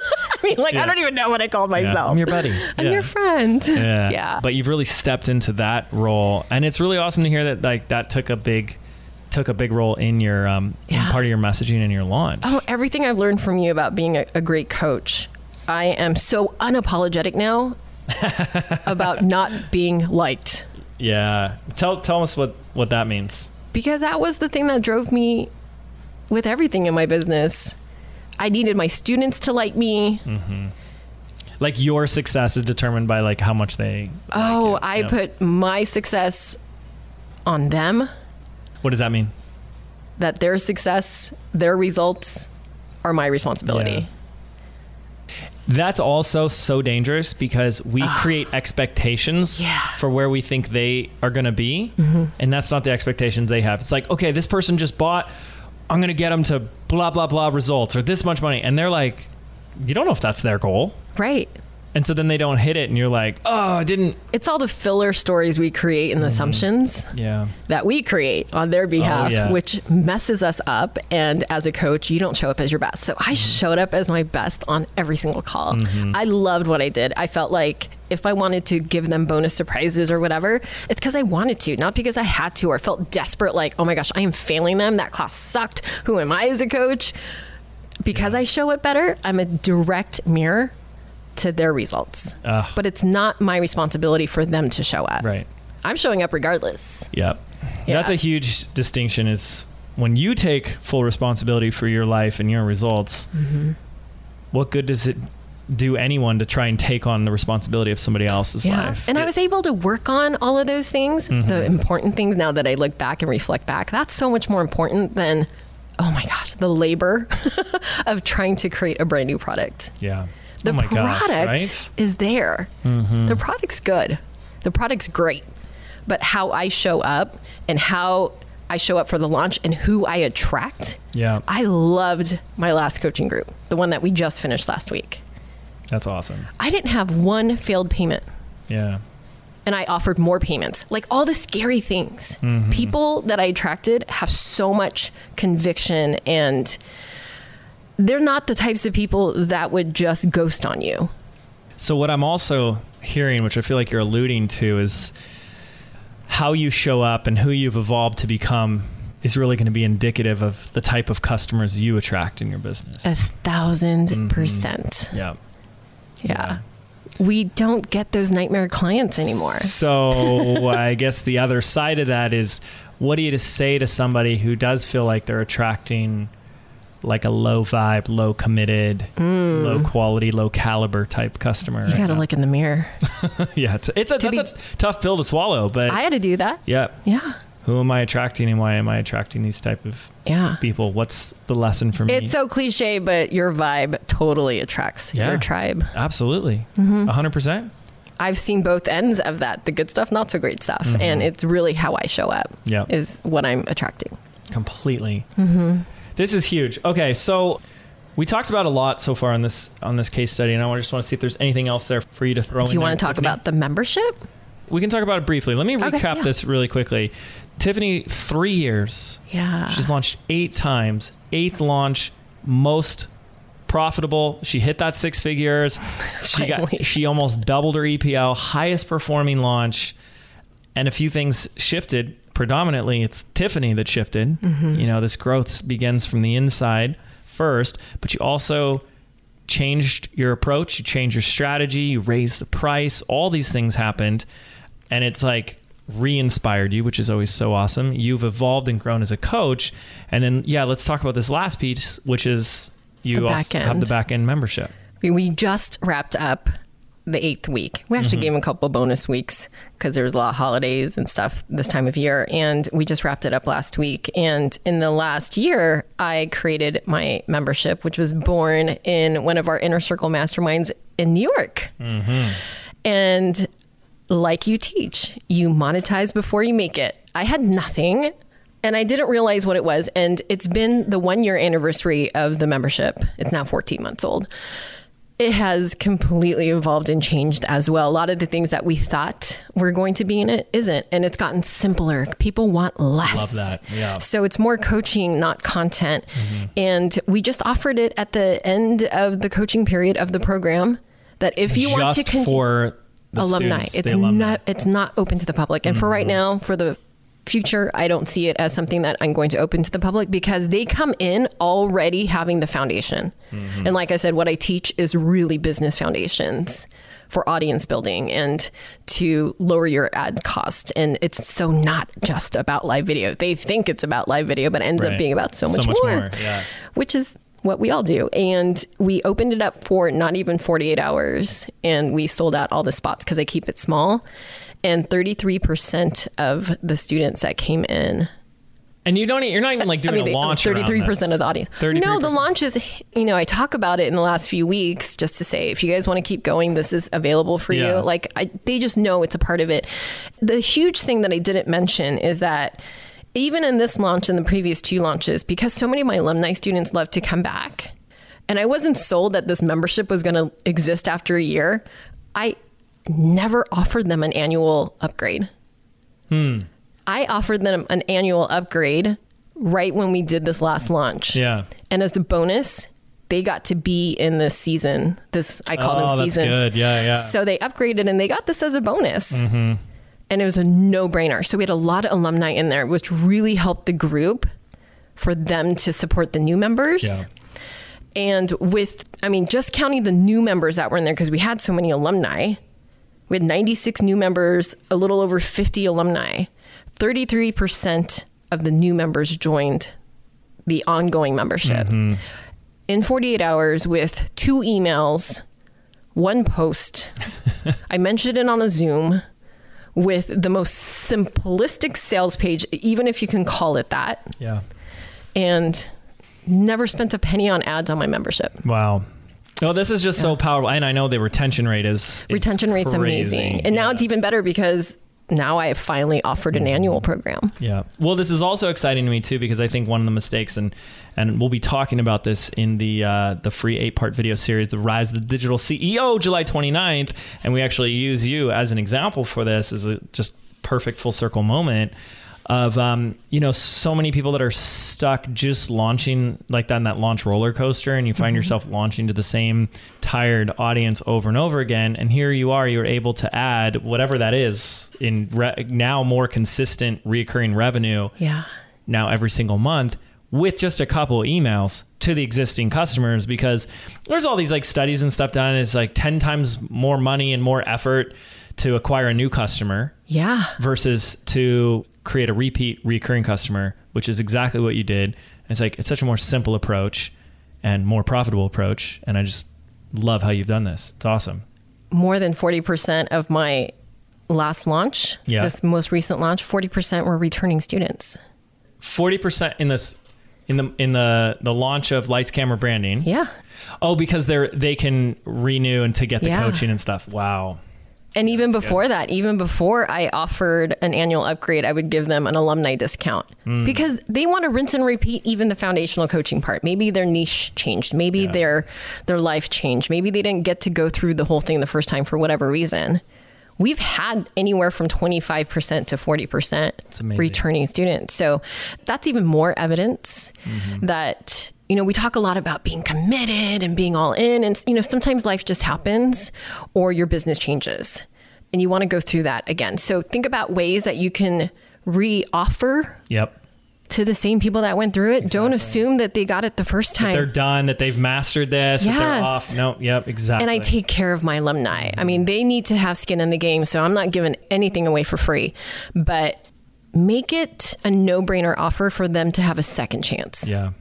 mean, like, yeah. I don't even know what I called myself. Yeah. I'm your buddy. I'm yeah. your friend. Yeah. yeah. But you've really stepped into that role. And it's really awesome to hear that, like, that took a big, took a big role in your, um, yeah. in part of your messaging and your launch. Oh, everything I've learned from you about being a, a great coach. I am so unapologetic now about not being liked. Yeah. Tell, tell us what, what that means. Because that was the thing that drove me with everything in my business. I needed my students to like me. Mm-hmm. Like, your success is determined by, like, how much they oh, like it, I you know? Put my success on them. What does that mean? That their success, their results are my responsibility. Yeah. That's also so dangerous, because we oh. create expectations yeah. for where we think they are going to be. Mm-hmm. And that's not the expectations they have. It's like, okay, this person just bought, I'm going to get them to blah, blah, blah results or this much money. And they're like, you don't know if that's their goal. Right. And so then they don't hit it. And you're like, oh, I didn't. It's all the filler stories we create and the mm-hmm. assumptions yeah. that we create on their behalf, oh, yeah. which messes us up. And as a coach, you don't show up as your best. So I mm-hmm. showed up as my best on every single call. Mm-hmm. I loved what I did. I felt like if I wanted to give them bonus surprises or whatever, it's because I wanted to, not because I had to or felt desperate, like, oh my gosh, I am failing them. That class sucked. Who am I as a coach? Because yeah. I show it better, I'm a direct mirror to their results. Ugh. But it's not my responsibility for them to show up. Right. I'm showing up regardless. Yep. Yeah. That's a huge distinction, is when you take full responsibility for your life and your results, mm-hmm. what good does it do anyone to try and take on the responsibility of somebody else's yeah. life? And it, I was able to work on all of those things, mm-hmm. the important things, now that I look back and reflect back. That's so much more important than, oh my gosh, the labor of trying to create a brand new product. Yeah. The oh my product gosh, right? is there. Mm-hmm. The product's good. The product's great. But how I show up and how I show up for the launch and who I attract. Yeah. I loved my last coaching group, the one that we just finished last week. That's awesome. I didn't have one failed payment. Yeah. And I offered more payments, like all the scary things. Mm-hmm. People that I attracted have so much conviction, and they're not the types of people that would just ghost on you. So what I'm also hearing, which I feel like you're alluding to, is how you show up and who you've evolved to become is really going to be indicative of the type of customers you attract in your business. A thousand mm-hmm. percent. Yeah. yeah. Yeah. We don't get those nightmare clients anymore. So I guess the other side of that is, what do you say to somebody who does feel like they're attracting like a low vibe, low committed, mm. low quality, low caliber type customer? You right gotta now. Look in the mirror. yeah. It's, it's a, that's be, a tough pill to swallow, but I had to do that. Yeah. Yeah. Who am I attracting, and why am I attracting these type of yeah. people? What's the lesson for me? It's so cliche, but your vibe totally attracts yeah. your tribe. Absolutely. Mm-hmm. one hundred percent. I've seen both ends of that. The good stuff, not so great stuff. Mm-hmm. And it's really how I show up yeah. is what I'm attracting. Completely. Mm-hmm. This is huge. Okay, so we talked about a lot so far on this on this case study, and I just want to see if there's anything else there for you to throw in. Do you want to talk about the membership? we can talk about it briefly. Let me okay, recap yeah. this really quickly. Tiffany, three years. Yeah. She's launched eight times. Eighth launch, most profitable. She hit that six figures. She got, she almost doubled her E P O, highest performing launch. And a few things shifted. Predominantly, it's Tiffany that shifted. Mm-hmm. You know, this growth begins from the inside first, but you also changed your approach, you changed your strategy, you raised the price, all these things happened. And it's like re-inspired you, which is always so awesome. You've evolved and grown as a coach. And then, yeah, let's talk about this last piece, which is you also have the back end membership. We just wrapped up the eighth week. We actually mm-hmm. gave them a couple bonus weeks because there was a lot of holidays and stuff this time of year. And we just wrapped it up last week. And in the last year, I created my membership, which was born in one of our Inner Circle masterminds in New York. Mm-hmm. And like you teach, you monetize before you make it. I had nothing and I didn't realize what it was. And it's been the one year anniversary of the membership. It's now fourteen months old. It has completely evolved and changed as well. A lot of the things that we thought were going to be in it isn't, and it's gotten simpler. People want less. Love that. Yeah. So it's more coaching, not content. Mm-hmm. And we just offered it at the end of the coaching period of the program that if you just want to continue for the alumni, students, it's alumni. not it's not open to the public. And mm-hmm. for right now, for the future, I don't see it as something that I'm going to open to the public because they come in already having the foundation. Mm-hmm. And like I said, what I teach is really business foundations for audience building and to lower your ad cost. And it's so not just about live video. They think it's about live video, but it ends right. up being about so much, so much more, more. Yeah. Which is what we all do. And we opened it up for not even forty-eight hours and we sold out all the spots because I keep it small. And thirty-three percent of the students that came in. And you don't, you're not even like doing I mean, they, a launch around this. thirty-three percent of the audience. thirty-three percent. No, the launch is, you know, I talk about it in the last few weeks just to say, if you guys want to keep going, this is available for yeah. you. Like I, they just know it's a part of it. The huge thing that I didn't mention is that even in this launch and the previous two launches, because so many of my alumni students love to come back and I wasn't sold that this membership was going to exist after a year. I never offered them an annual upgrade. Hmm. I offered them an annual upgrade right when we did this last launch. Yeah. And as a bonus, they got to be in this season. This I call oh, them seasons. That's good. Yeah, yeah. So they upgraded and they got this as a bonus. Mm-hmm. And it was a no-brainer. So we had a lot of alumni in there, which really helped the group for them to support the new members. Yeah. And with, I mean, just counting the new members that were in there, because we had so many alumni. We had ninety-six new members, a little over fifty alumni. thirty-three percent of the new members joined the ongoing membership. Mm-hmm. In forty-eight hours with two emails, one post. I mentioned it on a Zoom with the most simplistic sales page, even if you can call it that. Yeah. And never spent a penny on ads on my membership. Wow. No, this is just yeah. so powerful. And I know the retention rate is, is Retention rate's crazy. amazing. And yeah. now it's even better because now I have finally offered an annual program. Yeah. Well, this is also exciting to me too, because I think one of the mistakes, and and we'll be talking about this in the uh, the free eight-part video series, The Rise of the Digital C E O, July twenty-ninth. And we actually use you as an example for this as a just perfect full circle moment of, um, you know, so many people that are stuck just launching like that in that launch roller coaster, and you find mm-hmm. yourself launching to the same tired audience over and over again. And here you are, you're able to add whatever that is in re- now more consistent recurring revenue. Yeah. Now every single month with just a couple of emails to the existing customers, because there's all these like studies and stuff done. It's like ten times more money and more effort to acquire a new customer. Yeah. Versus to create a repeat recurring customer, which is exactly what you did. And it's like, it's such a more simple approach and more profitable approach. And I just love how you've done this. It's awesome. More than forty percent of my last launch, yeah. this most recent launch, forty percent were returning students. forty percent in this, in the, in the, the launch of Lights Camera Branding. Yeah. Oh, because they're, they can renew and to get the yeah. coaching and stuff. Wow. And even That's before good. that, even before I offered an annual upgrade, I would give them an alumni discount mm. because they want to rinse and repeat even the foundational coaching part. Maybe their niche changed. Maybe yeah. their their life changed. Maybe they didn't get to go through the whole thing the first time for whatever reason. we've had anywhere from twenty-five percent to forty percent returning students. So that's even more evidence mm-hmm. that, you know, we talk a lot about being committed and being all in, and, you know, sometimes life just happens or your business changes and you want to go through that again. So think about ways that you can re-offer yep. to the same people that went through it. Exactly. Don't assume that they got it the first time. That they're done, that they've mastered this, yes. that they're off. No, yep, exactly. And I take care of my alumni. Mm-hmm. I mean, they need to have skin in the game, so I'm not giving anything away for free. But make it a no-brainer offer for them to have a second chance. Yeah.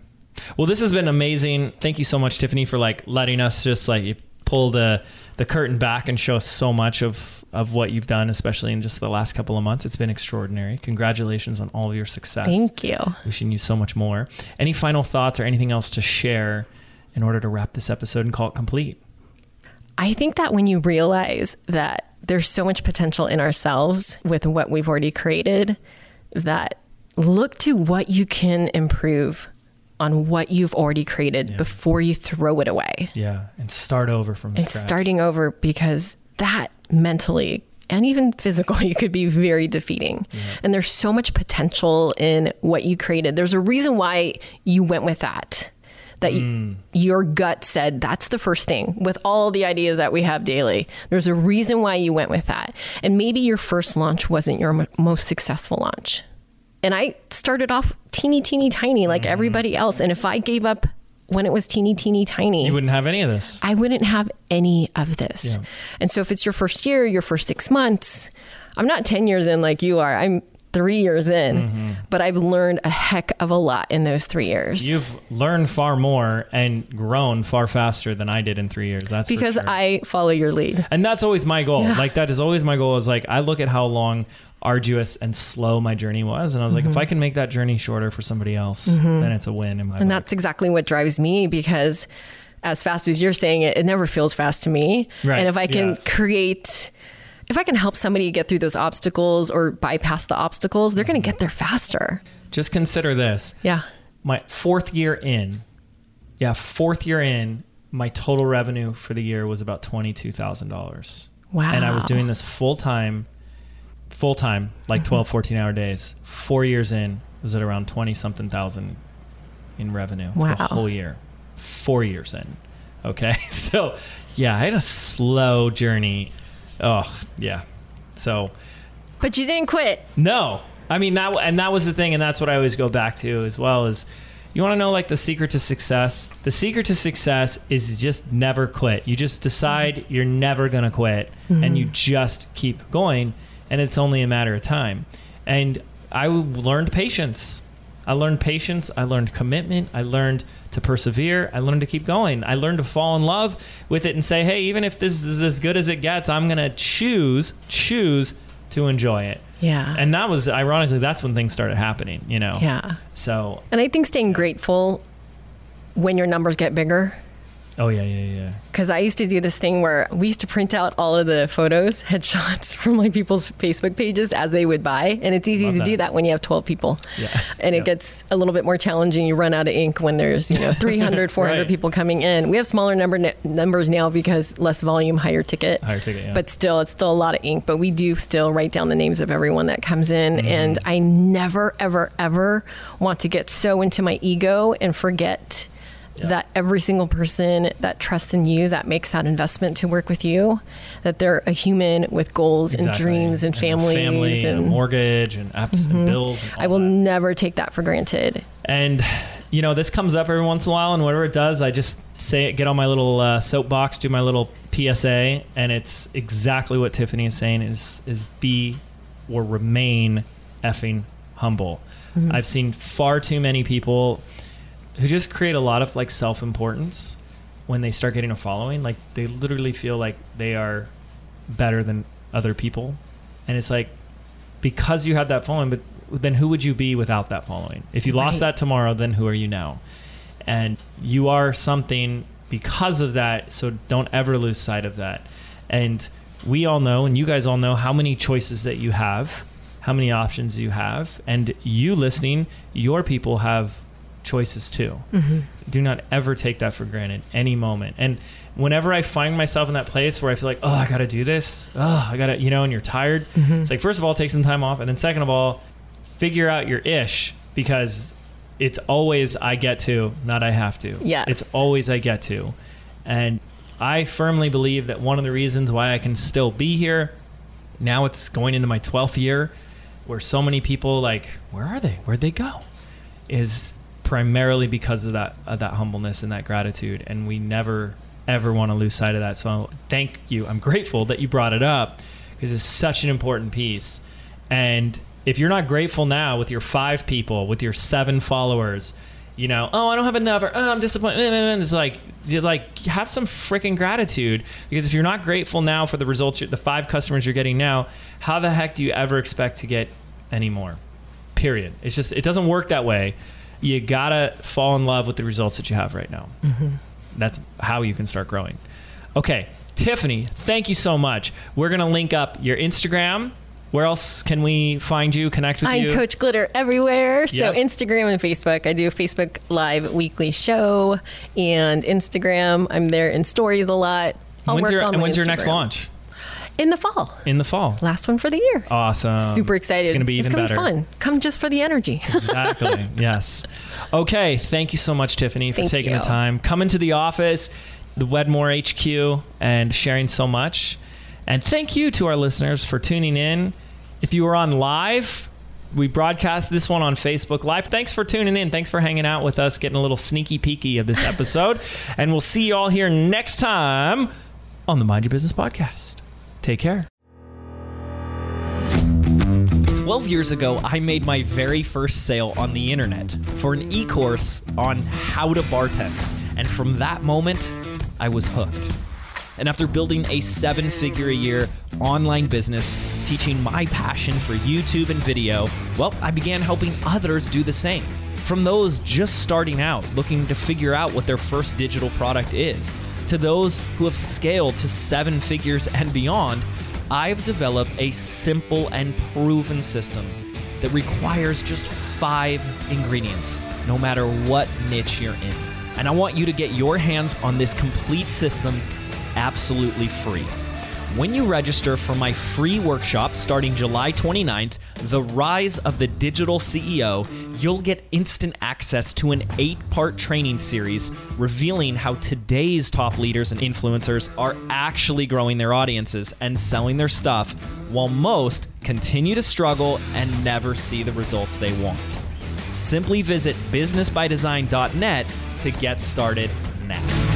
Well, this has been amazing. Thank you so much, Tiffany, for like letting us just like pull the the curtain back and show us so much of of what you've done, especially in just the last couple of months. It's been extraordinary. Congratulations on all of your success. Thank you. Wishing you so much more. Any final thoughts or anything else to share in order to wrap this episode and call it complete? I think that when you realize that there's so much potential in ourselves with what we've already created, that look to what you can improve on what you've already created yeah. before you throw it away. Yeah. And start over from and scratch. And starting over, because that mentally and even physically could be very defeating. Yeah. And there's so much potential in what you created. There's a reason why you went with that, that mm. you, your gut said, that's the first thing with all the ideas that we have daily. There's a reason why you went with that. And maybe your first launch wasn't your m- most successful launch. And I started off teeny, teeny, tiny, like mm-hmm. everybody else. And if I gave up when it was teeny, teeny, tiny, you wouldn't have any of this. I wouldn't have any of this. Yeah. And so if it's your first year, your first six months, I'm not ten years in like you are. I'm three years in, mm-hmm. but I've learned a heck of a lot in those three years. You've learned far more and grown far faster than I did in three years. That's because for sure. I follow your lead. And that's always my goal. Yeah. Like that is always my goal is like, I look at how long, arduous and slow my journey was. And I was like, mm-hmm. if I can make that journey shorter for somebody else, mm-hmm. then it's a win in my life. And that's exactly what drives me, because as fast as you're saying it, it never feels fast to me. Right. And if I can yeah. create, if I can help somebody get through those obstacles or bypass the obstacles, they're going to get there faster. Just consider this. Yeah. My fourth year in, yeah, fourth year in, my total revenue for the year was about twenty-two thousand dollars. Wow. And I was doing this full time. Full time, like mm-hmm. twelve, fourteen hour days. Four years in, was at around twenty something thousand in revenue wow. for a whole year. Four years in. Okay. So, yeah, I had a slow journey. Oh, yeah. So. But you didn't quit. No. I mean, that, and that was the thing. And that's what I always go back to as well is you want to know like the secret to success. The secret to success is just never quit. You just decide mm-hmm. you're never going to quit mm-hmm. and you just keep going. And it's only a matter of time. And I learned patience. I learned patience. I learned commitment. I learned to persevere. I learned to keep going. I learned to fall in love with it and say, hey, even if this is as good as it gets, I'm going to choose, choose to enjoy it. Yeah. And that was, ironically, that's when things started happening, you know? Yeah. So. And I think staying grateful when your numbers get bigger. Oh, yeah, yeah, yeah. Because I used to do this thing where we used to print out all of the photos, headshots from like people's Facebook pages as they would buy. And it's easy Love to that. do that when you have twelve people. Yeah. And yep. it gets a little bit more challenging. You run out of ink when there's, you know, three hundred, four hundred right. people coming in. We have smaller number n- numbers now because less volume, higher ticket. Higher ticket, yeah. But still, it's still a lot of ink. But we do still write down the names of everyone that comes in. Mm. And I never, ever, ever want to get so into my ego and forget Yeah. that every single person that trusts in you, that makes that investment to work with you, that they're a human with goals exactly. and dreams and, and families family and, and a mortgage and apps mm-hmm. and bills. And all I will that. never take that for granted. And, you know, this comes up every once in a while, and whatever it does, I just say it, get on my little uh, soapbox, do my little P S A. And it's exactly what Tiffany is saying is, is be or remain effing humble. Mm-hmm. I've seen far too many people who just create a lot of like self-importance when they start getting a following. Like they literally feel like they are better than other people. And it's like, because you have that following, but then who would you be without that following? If you lost right. that tomorrow, then who are you now? And you are something because of that. So don't ever lose sight of that. And we all know, and you guys all know how many choices that you have, how many options you have, and you listening, your people have choices too. Mm-hmm. Do not ever take that for granted any moment. And whenever I find myself in that place where I feel like, oh, I got to do this. Oh, I got to, you know, and you're tired. Mm-hmm. It's like, first of all, take some time off. And then second of all, figure out your ish, because it's always I get to, not I have to. Yes. It's always I get to. And I firmly believe that one of the reasons why I can still be here, now it's going into my twelfth year, where so many people like, where are they? Where'd they go? Is primarily because of that of that humbleness and that gratitude. And we never, ever want to lose sight of that. So thank you. I'm grateful that you brought it up, because it's such an important piece. And if you're not grateful now with your five people, with your seven followers, you know, oh, I don't have enough, or oh, I'm disappointed. It's like, like have some freaking gratitude, because if you're not grateful now for the results, the five customers you're getting now, how the heck do you ever expect to get any more? Period. It's just, it doesn't work that way. You gotta fall in love with the results that you have right now. Mm-hmm. That's how you can start growing. Okay, Tiffany, thank you so much. We're gonna link up your Instagram. Where else can we find you, connect with I'm you? I'm Coach Glitter everywhere. Yep. So Instagram and Facebook. I do a Facebook Live weekly show, and Instagram. I'm there in stories a lot. I'll when's work your, on and my when's Instagram. Your next launch? In the fall. In the fall. Last one for the year. Awesome. Super excited. It's going to be even better. It's going to be fun. Come just for the energy. Exactly. Yes. Okay. Thank you so much, Tiffany, for Thank taking you. the time. Coming to the office, the Wedmore H Q, and sharing so much. And thank you to our listeners for tuning in. If you were on live, we broadcast this one on Facebook Live. Thanks for tuning in. Thanks for hanging out with us, getting a little sneaky peeky of this episode. And we'll see you all here next time on the Mind Your Business podcast. Take care. twelve years ago, I made my very first sale on the internet for an e-course on how to bartend. And from that moment, I was hooked. And after building a seven-figure-a-year online business, teaching my passion for YouTube and video, well, I began helping others do the same. From those just starting out, looking to figure out what their first digital product is, to those who have scaled to seven figures and beyond, I've developed a simple and proven system that requires just five ingredients, no matter what niche you're in. And I want you to get your hands on this complete system absolutely free. When you register for my free workshop starting July twenty-ninth, The Rise of the Digital C E O, you'll get instant access to an eight-part training series revealing how today's top leaders and influencers are actually growing their audiences and selling their stuff, while most continue to struggle and never see the results they want. Simply visit business by design dot net to get started now.